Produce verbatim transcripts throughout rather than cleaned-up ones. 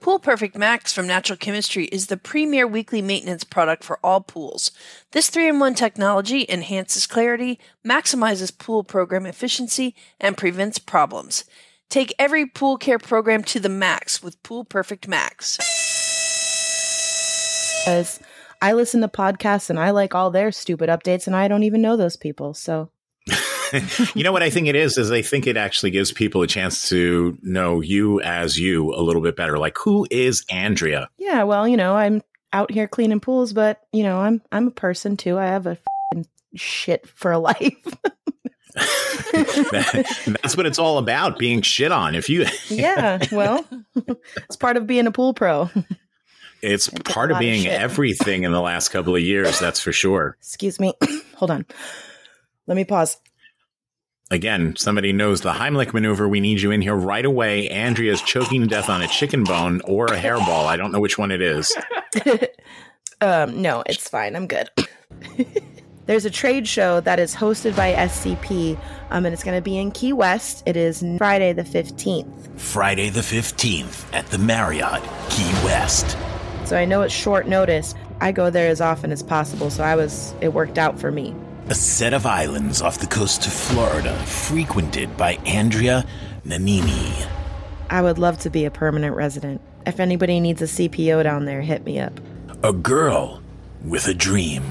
Pool Perfect Max from Natural Chemistry is the premier weekly maintenance product for all pools. This three in one technology enhances clarity, maximizes pool program efficiency, and prevents problems. Take every pool care program to the max with Pool Perfect Max. As I listen to podcasts and I like all their stupid updates, and I don't even know those people, so... You know what I think it is, is I think it actually gives people a chance to know you as you a little bit better. Like, who is Andrea? Yeah, well, you know, I'm out here cleaning pools, but, you know, I'm I'm a person, too. I have a f***ing shit for a life. That's what it's all about, being shit on. If you, yeah, well, it's part of being a pool pro. It's I part of being of everything in the last couple of years, that's for sure. Excuse me. Hold on. Let me pause. Again, somebody knows the Heimlich maneuver. We need you in here right away. Andrea's choking to death on a chicken bone or a hairball. I don't know which one it is. um, no, it's fine. I'm good. There's a trade show that is hosted by S C P, um, and it's going to be in Key West. It is Friday the fifteenth. Friday the fifteenth at the Marriott Key West. So I know it's short notice. I go there as often as possible, so I was it worked out for me. A set of islands off the coast of Florida, frequented by Andrea Nanini. I would love to be a permanent resident. If anybody needs a C P O down there, hit me up. A girl with a dream.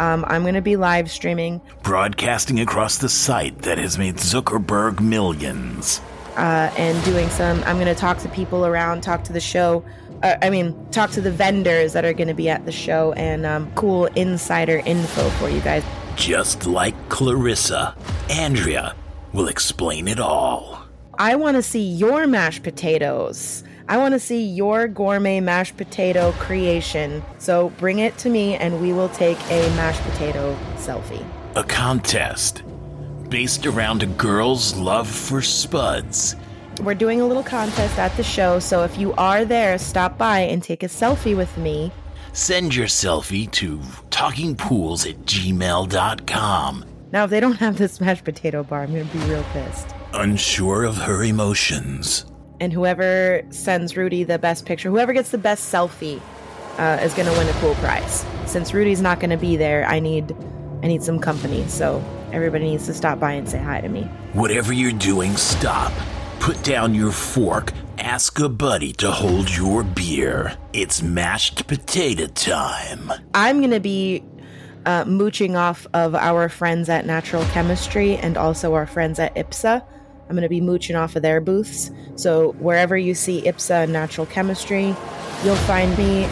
um, I'm going to be live streaming. Broadcasting across the site that has made Zuckerberg millions. Uh, and doing some, I'm going to talk to people around, talk to the show. Uh, I mean, talk to the vendors that are going to be at the show and um, cool insider info for you guys. Just like Clarissa, Andrea will explain it all. I want to see your mashed potatoes. I want to see your gourmet mashed potato creation. So bring it to me and we will take a mashed potato selfie. A contest based around a girl's love for spuds. We're doing a little contest at the show, so if you are there, stop by and take a selfie with me. Send your selfie to talkingpools at gmail dot com. Now, if they don't have this mashed potato bar, I'm going to be real pissed. Unsure of her emotions. And whoever sends Rudy the best picture, whoever gets the best selfie, uh, is going to win a cool prize. Since Rudy's not going to be there, I need, I need some company, so everybody needs to stop by and say hi to me. Whatever you're doing, stop. Put down your fork, ask a buddy to hold your beer. It's mashed potato time. I'm going to be uh, mooching off of our friends at Natural Chemistry and also our friends at Ipsa. I'm going to be mooching off of their booths. So wherever you see Ipsa and Natural Chemistry, you'll find me.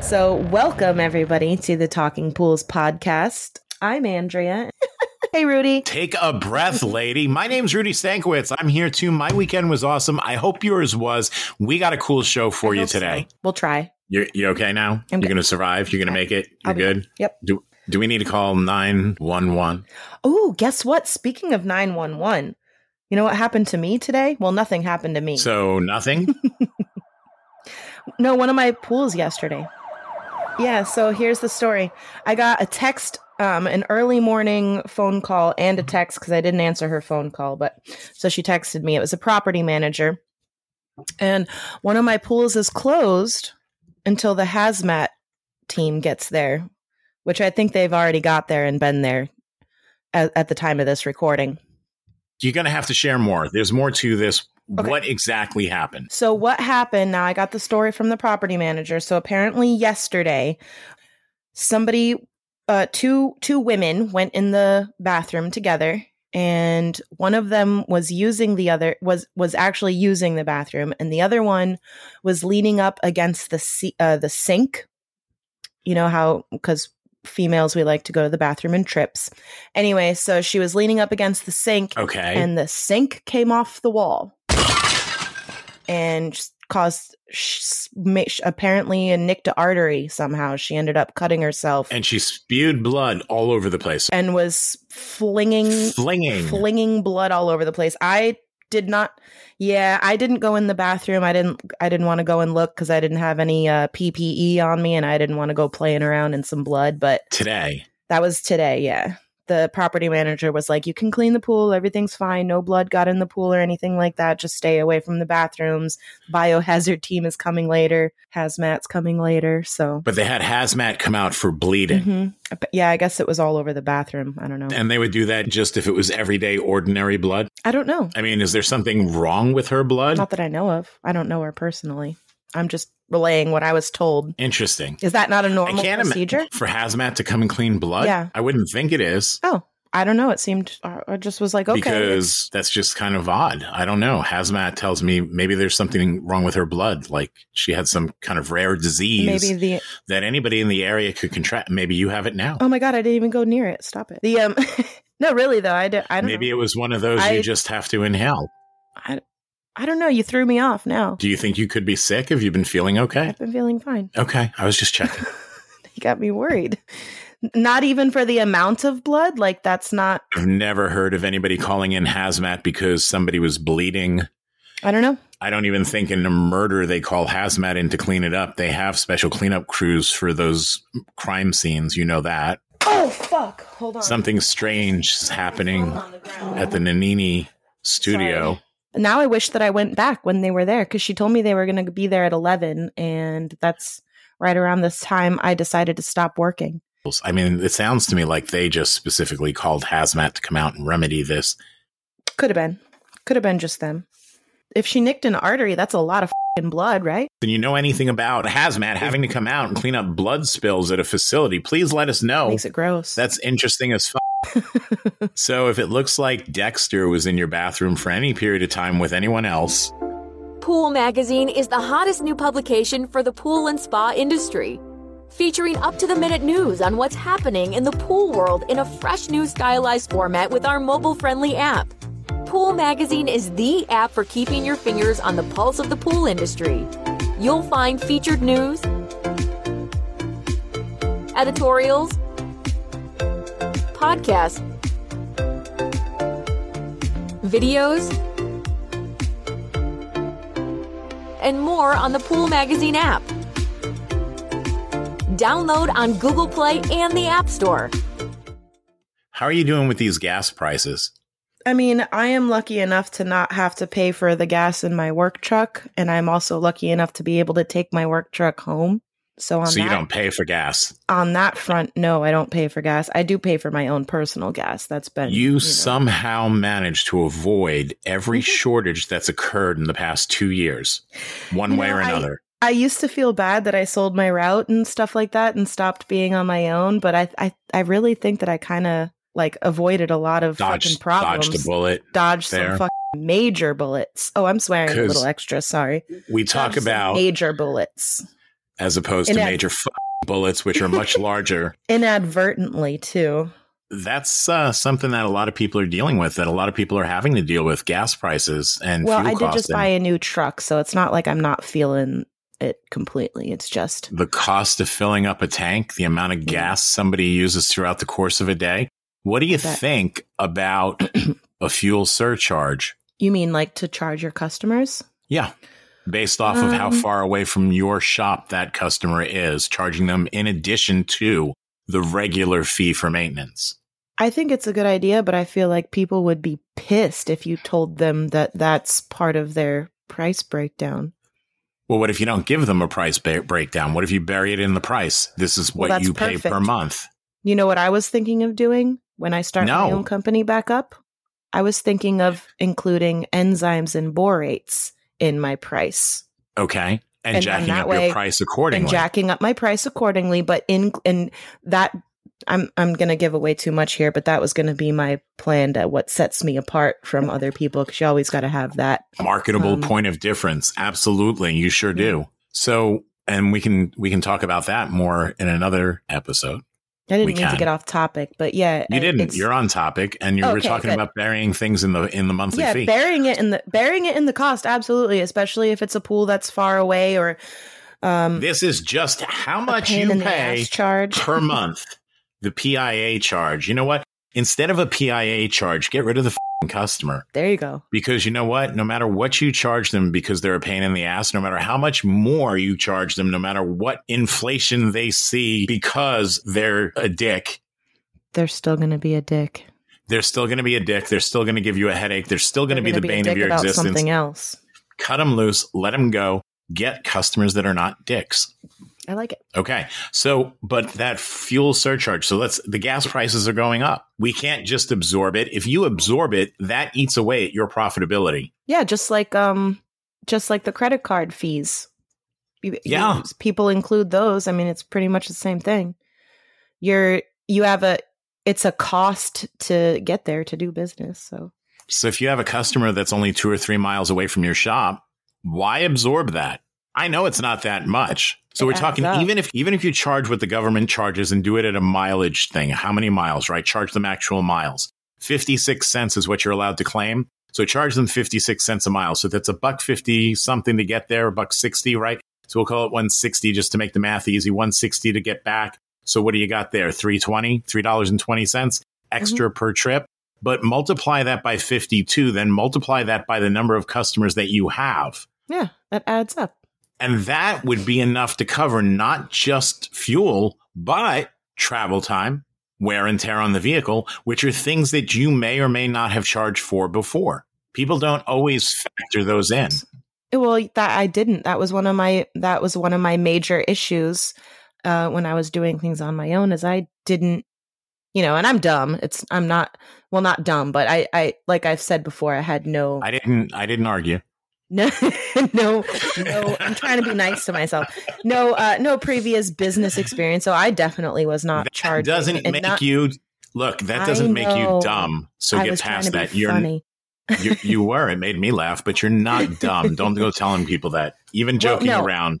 So welcome, everybody, to the Talking Pools Podcast. I'm Andrea. Hey, Rudy. Take a breath, lady. My name's Rudy Stankiewicz. I'm here, too. My weekend was awesome. I hope yours was. We got a cool show for I you today. So. We'll try. You're, you okay now? I'm You're going to survive? You're going to okay. make it? You're good? good? Yep. Do, do we need to call nine one one? Oh, guess what? Speaking of nine one one, you know what happened to me today? Well, nothing happened to me. So nothing? No, one of my pools yesterday. Yeah, so here's the story. I got a text. Um, an early morning phone call and a text because I didn't answer her phone call. But so she texted me. It was a property manager. And one of my pools is closed until the hazmat team gets there, which I think they've already got there and been there at, at the time of this recording. You're going to have to share more. There's more to this. Okay. What exactly happened? So what happened? Now, I got the story from the property manager. So apparently yesterday, somebody... Uh, two two women went in the bathroom together and one of them was using the other was was actually using the bathroom, and the other one was leaning up against the uh, the sink. You know how, because females, we like to go to the bathroom in trips. Anyway, so she was leaning up against the sink, okay, and the sink came off the wall and just caused sh- apparently a nicked an artery somehow. She ended up cutting herself, and she spewed blood all over the place and was flinging flinging flinging blood all over the place. I did not yeah I didn't go in the bathroom. I didn't I didn't want to go and look because I didn't have any uh, P P E on me, and I didn't want to go playing around in some blood. But today that was today yeah the property manager was like, you can clean the pool. Everything's fine. No blood got in the pool or anything like that. Just stay away from the bathrooms. Biohazard team is coming later. Hazmat's coming later. So, but they had hazmat come out for bleeding. Mm-hmm. Yeah, I guess it was all over the bathroom. I don't know. And they would do that just if it was everyday, ordinary blood? I don't know. I mean, is there something wrong with her blood? Not that I know of. I don't know her personally. I'm just relaying what I was told. Interesting. Is that not a normal procedure? Im- for hazmat to come and clean blood? Yeah. I wouldn't think it is. Oh, I don't know. It seemed, uh, I just was like, okay. Because that's just kind of odd. I don't know. Hazmat tells me maybe there's something wrong with her blood. Like she had some kind of rare disease maybe the- that anybody in the area could contract. Maybe you have it now. Oh my God, I didn't even go near it. Stop it. The um, No, really though. I, d- I don't maybe know. Maybe it was one of those I- you just have to inhale. I I don't know. You threw me off now. Do you think you could be sick? Have you been feeling okay? I've been feeling fine. Okay. I was just checking. You got me worried. Not even for the amount of blood? Like, that's not... I've never heard of anybody calling in hazmat because somebody was bleeding. I don't know. I don't even think in a murder they call hazmat in to clean it up. They have special cleanup crews for those crime scenes. You know that. Oh, fuck. Hold on. Something strange is happening the at the Nanini studio. Sorry. Now I wish that I went back when they were there, because she told me they were going to be there at eleven, and that's right around this time I decided to stop working. I mean, it sounds to me like they just specifically called hazmat to come out and remedy this. Could have been. Could have been just them. If she nicked an artery, that's a lot of f***ing blood, right? Then you know anything about hazmat having to come out and clean up blood spills at a facility, please let us know. Makes it gross. That's interesting as fuck. So if it looks like Dexter was in your bathroom for any period of time with anyone else, Pool Magazine is the hottest new publication for the pool and spa industry, featuring up-to-the-minute news on what's happening in the pool world in a fresh new stylized format with our mobile-friendly app. Pool Magazine is the app for keeping your fingers on the pulse of the pool industry. You'll find featured news, editorials, podcasts, videos, and more on the Pool Magazine app. Download on Google Play and the App Store. How are you doing with these gas prices? I mean, I am lucky enough to not have to pay for the gas in my work truck, and I'm also lucky enough to be able to take my work truck home. So, on so you that, don't pay for gas? On that front, no, I don't pay for gas. I do pay for my own personal gas. That's been... You, you know. somehow managed to avoid every shortage that's occurred in the past two years, one you way know, or another. I, I used to feel bad that I sold my route and stuff like that and stopped being on my own. But I I, I really think that I kind of like avoided a lot of dodged, fucking problems. Dodged a bullet. Dodged there. some fucking... major bullets. Oh, I'm swearing a little extra. Sorry. We talk dodged about... major bullets. As opposed Inad- to major f- bullets, which are much larger. Inadvertently, too. That's uh, something that a lot of people are dealing with, that a lot of people are having to deal with, gas prices and well, fuel costs. Well, I did just buy a new truck, so it's not like I'm not feeling it completely. It's just... The cost of filling up a tank, the amount of gas somebody uses throughout the course of a day. What do you that- think about a fuel surcharge? You mean like to charge your customers? Yeah. Based off um, of how far away from your shop that customer is, charging them in addition to the regular fee for maintenance. I think it's a good idea, but I feel like people would be pissed if you told them that that's part of their price breakdown. Well, what if you don't give them a price ba- breakdown? What if you bury it in the price? This is what well, you pay perfect. per month. You know what I was thinking of doing when I start no. my own company back up? I was thinking of including enzymes and borates in my price. Okay. And, and jacking up way, your price accordingly. And jacking up my price accordingly, but in and that I'm I'm going to give away too much here, but that was going to be my plan to what sets me apart from other people, because you always got to have that marketable um, point of difference. Absolutely. You sure do. So, and we can we can talk about that more in another episode. I didn't we mean can. to get off topic, but yeah. You didn't. You're on topic, and you okay, were talking good. about burying things in the in the monthly yeah, fee. Yeah, burying it in the burying it in the cost, absolutely, especially if it's a pool that's far away or um This is just how much you pay charge. per month. The P I A charge. You know what? Instead of a P I A charge, get rid of the f***ing customer. There you go. Because you know what? No matter what you charge them, because they're a pain in the ass, no matter how much more you charge them, no matter what inflation they see because they're a dick. They're still going to be a dick. They're still going to be a dick. They're still going to give you a headache. They're still going to be the bane of your existence. Something else. Cut them loose. Let them go. Get customers that are not dicks. I like it. Okay. So, but that fuel surcharge. So let's, the gas prices are going up. We can't just absorb it. If you absorb it, that eats away at your profitability. Yeah. Just like, um, just like the credit card fees. You, yeah. You, people include those. I mean, it's pretty much the same thing. You're, you have a, it's a cost to get there to do business. So, so if you have a customer that's only two or three miles away from your shop, why absorb that? I know it's not that much. So we're talking, even if even if you charge what the government charges and do it at a mileage thing, how many miles, right? Charge them actual miles. fifty-six cents is what you're allowed to claim. So charge them fifty-six cents a mile. So that's a buck fifty something to get there, a buck sixty, right? So we'll call it one sixty just to make the math easy, one sixty to get back. So what do you got there? three twenty, three dollars and twenty cents extra mm-hmm. per trip. But multiply that by fifty-two, then multiply that by the number of customers that you have. Yeah, that adds up. And that would be enough to cover not just fuel, but travel time, wear and tear on the vehicle, which are things that you may or may not have charged for before. People don't always factor those in. Well, that I didn't. That was one of my that was one of my major issues uh, when I was doing things on my own, is I didn't, you know, and I'm dumb. It's I'm not well, not dumb, but I, I like I've said before, I had no. I didn't. I didn't argue. No, no, no. I'm trying to be nice to myself. No, uh, no previous business experience. So I definitely was not that charging. That doesn't make not, you look. That doesn't make you dumb. So I get past that. You're funny. you, you were. It made me laugh. But you're not dumb. Don't go telling people that. Even joking well, no. around.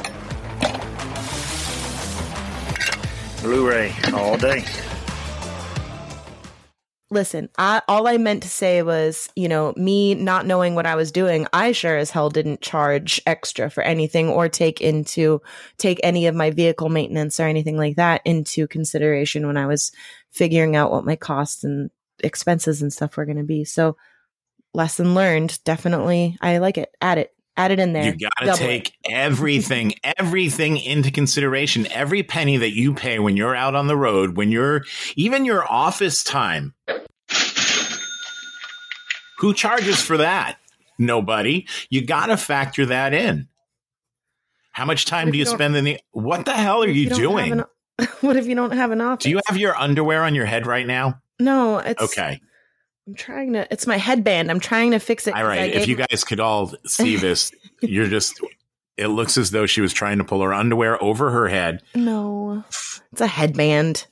Blu-ray all day. Listen, I, all I meant to say was, you know, me not knowing what I was doing, I sure as hell didn't charge extra for anything or take into take any of my vehicle maintenance or anything like that into consideration when I was figuring out what my costs and expenses and stuff were going to be. So lesson learned. Definitely. I like it. Add it. Add it in there. You got to take it. everything, everything into consideration. Every penny that you pay when you're out on the road, when you're even your office time. Who charges for that? Nobody. You got to factor that in. How much time what do you spend in the what the hell are you, you doing? An, what if you don't have an office? Do you have your underwear on your head right now? No. It's okay. I'm trying to, it's my headband. I'm trying to fix it. All right. If you guys could all see this, you're just, it looks as though she was trying to pull her underwear over her head. No, it's a headband.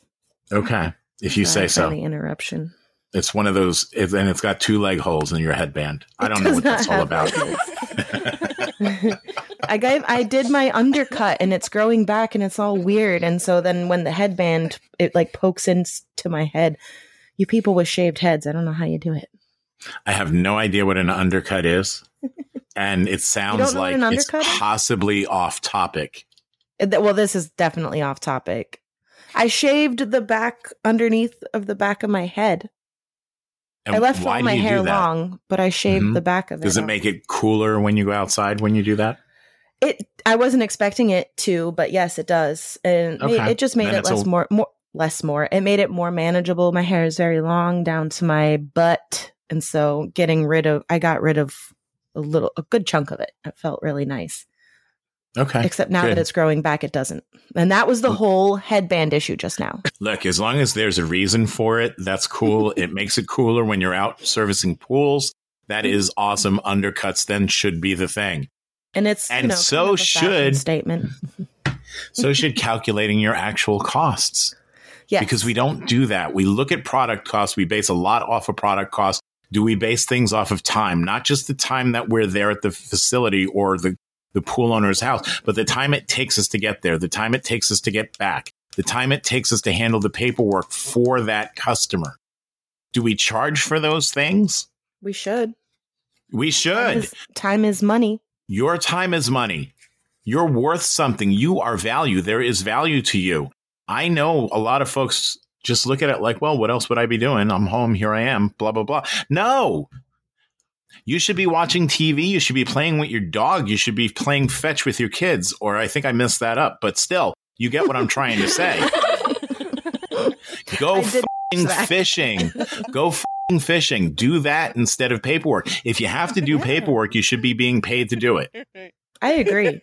Okay. If you say so. Any interruption. It's one of those, it, and it's got two leg holes in your headband. I don't know what that's all about. I gave, I did my undercut and it's growing back and it's all weird. And so then when the headband, it like pokes into my head. You people with shaved heads, I don't know how you do it. I have no idea what an undercut is. And it sounds like it's possibly off topic. Well, this is definitely off topic. I shaved the back underneath of the back of my head. And I left all my hair long, but I shaved mm-hmm. the back of it. Does it make it cooler when you go outside when you do that? It. I wasn't expecting it to, but yes, it does. And okay. it, it just made it less a- more, more less more. It made it more manageable. My hair is very long down to my butt. And so getting rid of, I got rid of a little, a good chunk of it. It felt really nice. Okay. Except now good. That it's growing back, it doesn't. And that was the whole headband issue just now. Look, as long as there's a reason for it, that's cool. It makes it cooler when you're out servicing pools. That is awesome. Undercuts then should be the thing. And it's, and you know, so kind of a should statement. So should calculating your actual costs. Yes. Because we don't do that. We look at product costs. We base a lot off of product costs. Do we base things off of time? Not just the time that we're there at the facility or the the pool owner's house, but the time it takes us to get there, the time it takes us to get back, the time it takes us to handle the paperwork for that customer. Do we charge for those things? We should. We should. Time is, time is money. Your time is money. You're worth something. You are value. There is value to you. I know a lot of folks just look at it like, well, what else would I be doing? I'm home. Here I am. Blah, blah, blah. No. You should be watching T V. You should be playing with your dog. You should be playing fetch with your kids. Or I think I messed that up. But still, you get what I'm trying to say. Go f***ing fishing. Go f***ing fishing. Do that instead of paperwork. If you have to do yeah. paperwork, you should be being paid to do it. I agree.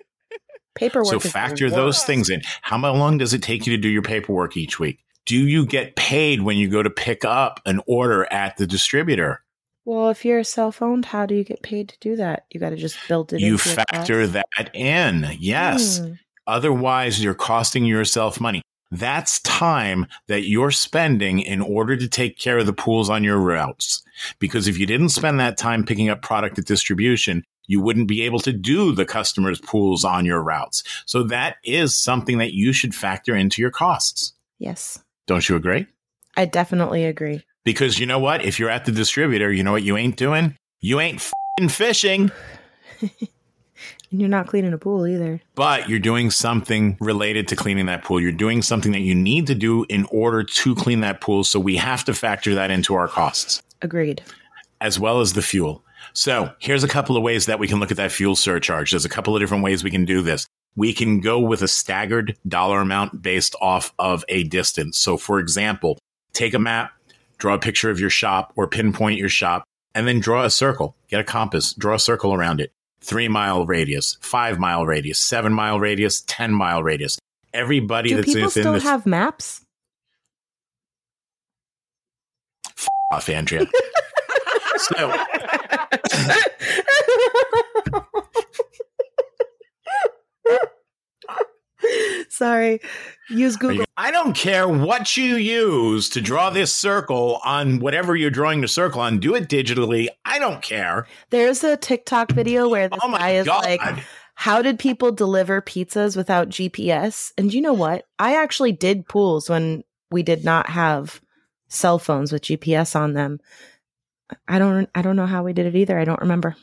Paperwork. So factor those things in. How long does it take you to do your paperwork each week? Do you get paid when you go to pick up an order at the distributor? Well, if you're self-owned, how do you get paid to do that? You got to just build it in. You factor that in. Yes. Mm. Otherwise, you're costing yourself money. That's time that you're spending in order to take care of the pools on your routes. Because if you didn't spend that time picking up product at distribution, you wouldn't be able to do the customer's pools on your routes. So that is something that you should factor into your costs. Yes. Don't you agree? I definitely agree. Because you know what? If you're at the distributor, you know what you ain't doing? You ain't f***ing fishing. And you're not cleaning a pool either. But you're doing something related to cleaning that pool. You're doing something that you need to do in order to clean that pool. So we have to factor that into our costs. Agreed. As well as the fuel. So here's a couple of ways that we can look at that fuel surcharge. There's a couple of different ways we can do this. We can go with a staggered dollar amount based off of a distance. So for example, take a map. Draw a picture of your shop or pinpoint your shop, and then draw a circle. Get a compass. Draw a circle around it. Three-mile radius, five-mile radius, seven-mile radius, ten-mile radius. Everybody Do that's within this... Do people still have maps? F*** off, Andrea. So... Sorry. Use Google. I don't care what you use to draw this circle on whatever you're drawing the circle on. Do it digitally. I don't care. There's a TikTok video where this oh guy is God. like, how did people deliver pizzas without G P S? And you know what? I actually did pools when we did not have cell phones with G P S on them. I don't I don't know how we did it either. I don't remember.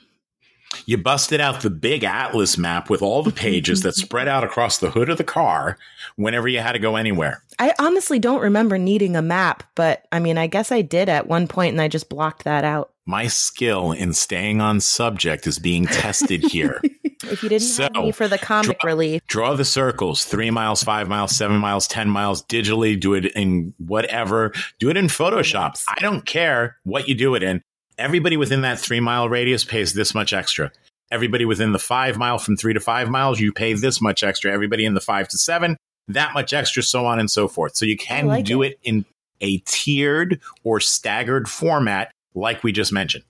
You busted out the big Atlas map with all the pages that spread out across the hood of the car whenever you had to go anywhere. I honestly don't remember needing a map, but I mean, I guess I did at one point and I just blocked that out. My skill in staying on subject is being tested here. If you didn't so, have me for the comic draw, relief. Draw the circles, three miles, five miles, seven miles, ten miles, digitally. Do it in whatever. Do it in Photoshop. I don't care what you do it in. Everybody within that three mile radius pays this much extra. Everybody within the five mile from three to five miles, you pay this much extra. Everybody in the five to seven, that much extra, so on and so forth. So you can like do it. it in a tiered or staggered format like we just mentioned.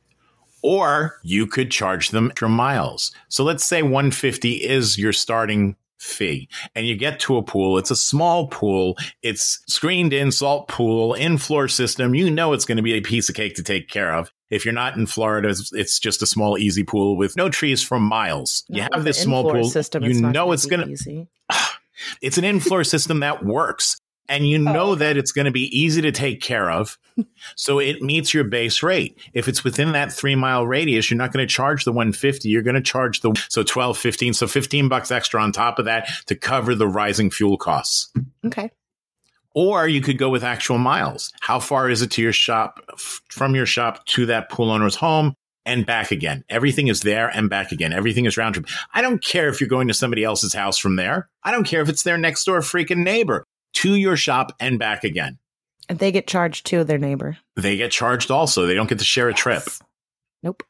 Or you could charge them extra miles. So let's say one hundred fifty is your starting fee and you get to a pool. It's a small pool. It's screened in salt pool, in floor system. You know it's going to be a piece of cake to take care of. If you're not in Florida, it's just a small, easy pool with no trees for miles. Not you have this small pool. System, you know it's going to – it's an in-floor system that works. And you know oh. that it's going to be easy to take care of. So it meets your base rate. If it's within that three-mile radius, you're not going to charge the one hundred fifty. You're going to charge the – so twelve, fifteen. So fifteen bucks extra on top of that to cover the rising fuel costs. Okay. Or you could go with actual miles. How far is it to your shop, from your shop to that pool owner's home and back again? Everything is there and back again. Everything is round trip. I don't care if you're going to somebody else's house from there. I don't care if it's their next door freaking neighbor. to your shop and back again. And they get charged too, their neighbor. They get charged also. They don't get to share yes. a trip. Nope.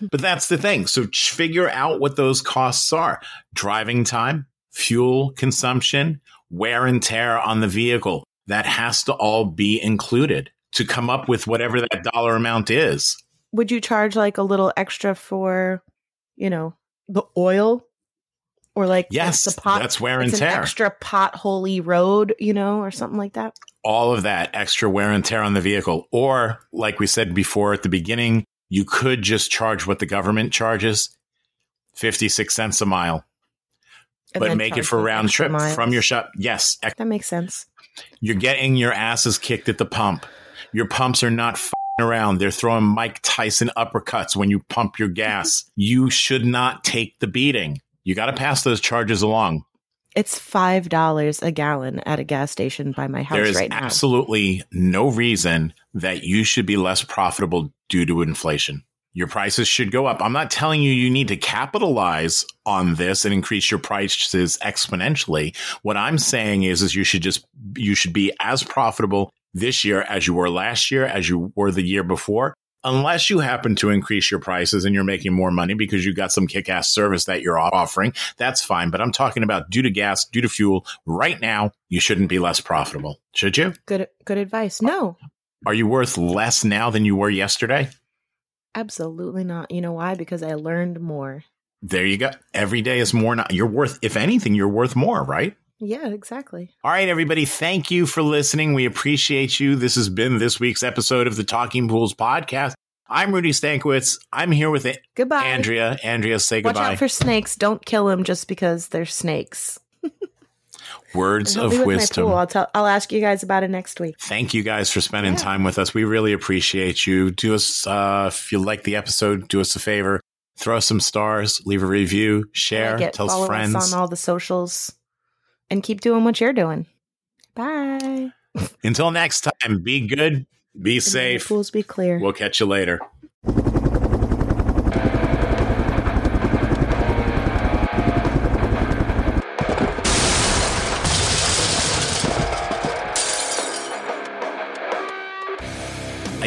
But that's the thing. So figure out what those costs are. Driving time, fuel consumption, wear and tear on the vehicle. That has to all be included to come up with whatever that dollar amount is. Would you charge like a little extra for, you know, the oil? Or like yes, the pot, that's wear and it's an tear. Extra potholy road, you know, or something like that. All of that extra wear and tear on the vehicle. Or like we said before at the beginning, you could just charge what the government charges, fifty-six cents a mile. And but make it for round trip from your shop. Yes. That makes sense. You're getting your asses kicked at the pump. Your pumps are not f***ing around. They're throwing Mike Tyson uppercuts when you pump your gas. Mm-hmm. You should not take the beating. You got to pass those charges along. It's five dollars a gallon at a gas station by my house right now. There is absolutely no reason that you should be less profitable due to inflation. Your prices should go up. I'm not telling you you need to capitalize on this and increase your prices exponentially. What I'm saying is, is you should just you should be as profitable this year as you were last year, as you were the year before. Unless you happen to increase your prices and you're making more money because you got some kick-ass service that you're offering, that's fine. But I'm talking about due to gas, due to fuel. Right now, you shouldn't be less profitable, should you? Good, good advice. No. Are you worth less now than you were yesterday? Absolutely not. You know why? Because I learned more. There you go. Every day is more. Not, you're worth, if anything, you're worth more, right? Yeah, exactly. All right, everybody. Thank you for listening. We appreciate you. This has been this week's episode of the Talking Pools Podcast. I'm Rudy Stankiewicz. I'm here with it. Goodbye, Andrea. Andrea, say goodbye. Watch out for snakes. Don't kill them just because they're snakes. Words of wisdom. I'll, tell, I'll ask you guys about it next week. Thank you guys for spending yeah. time with us. We really appreciate you. Do us, uh, if you like the episode, do us a favor. Throw us some stars. Leave a review. Share. Like tell Follow friends. Us on all the socials. And keep doing what you're doing. Bye. Until next time, be good, be safe. The pools be clear. We'll catch you later. I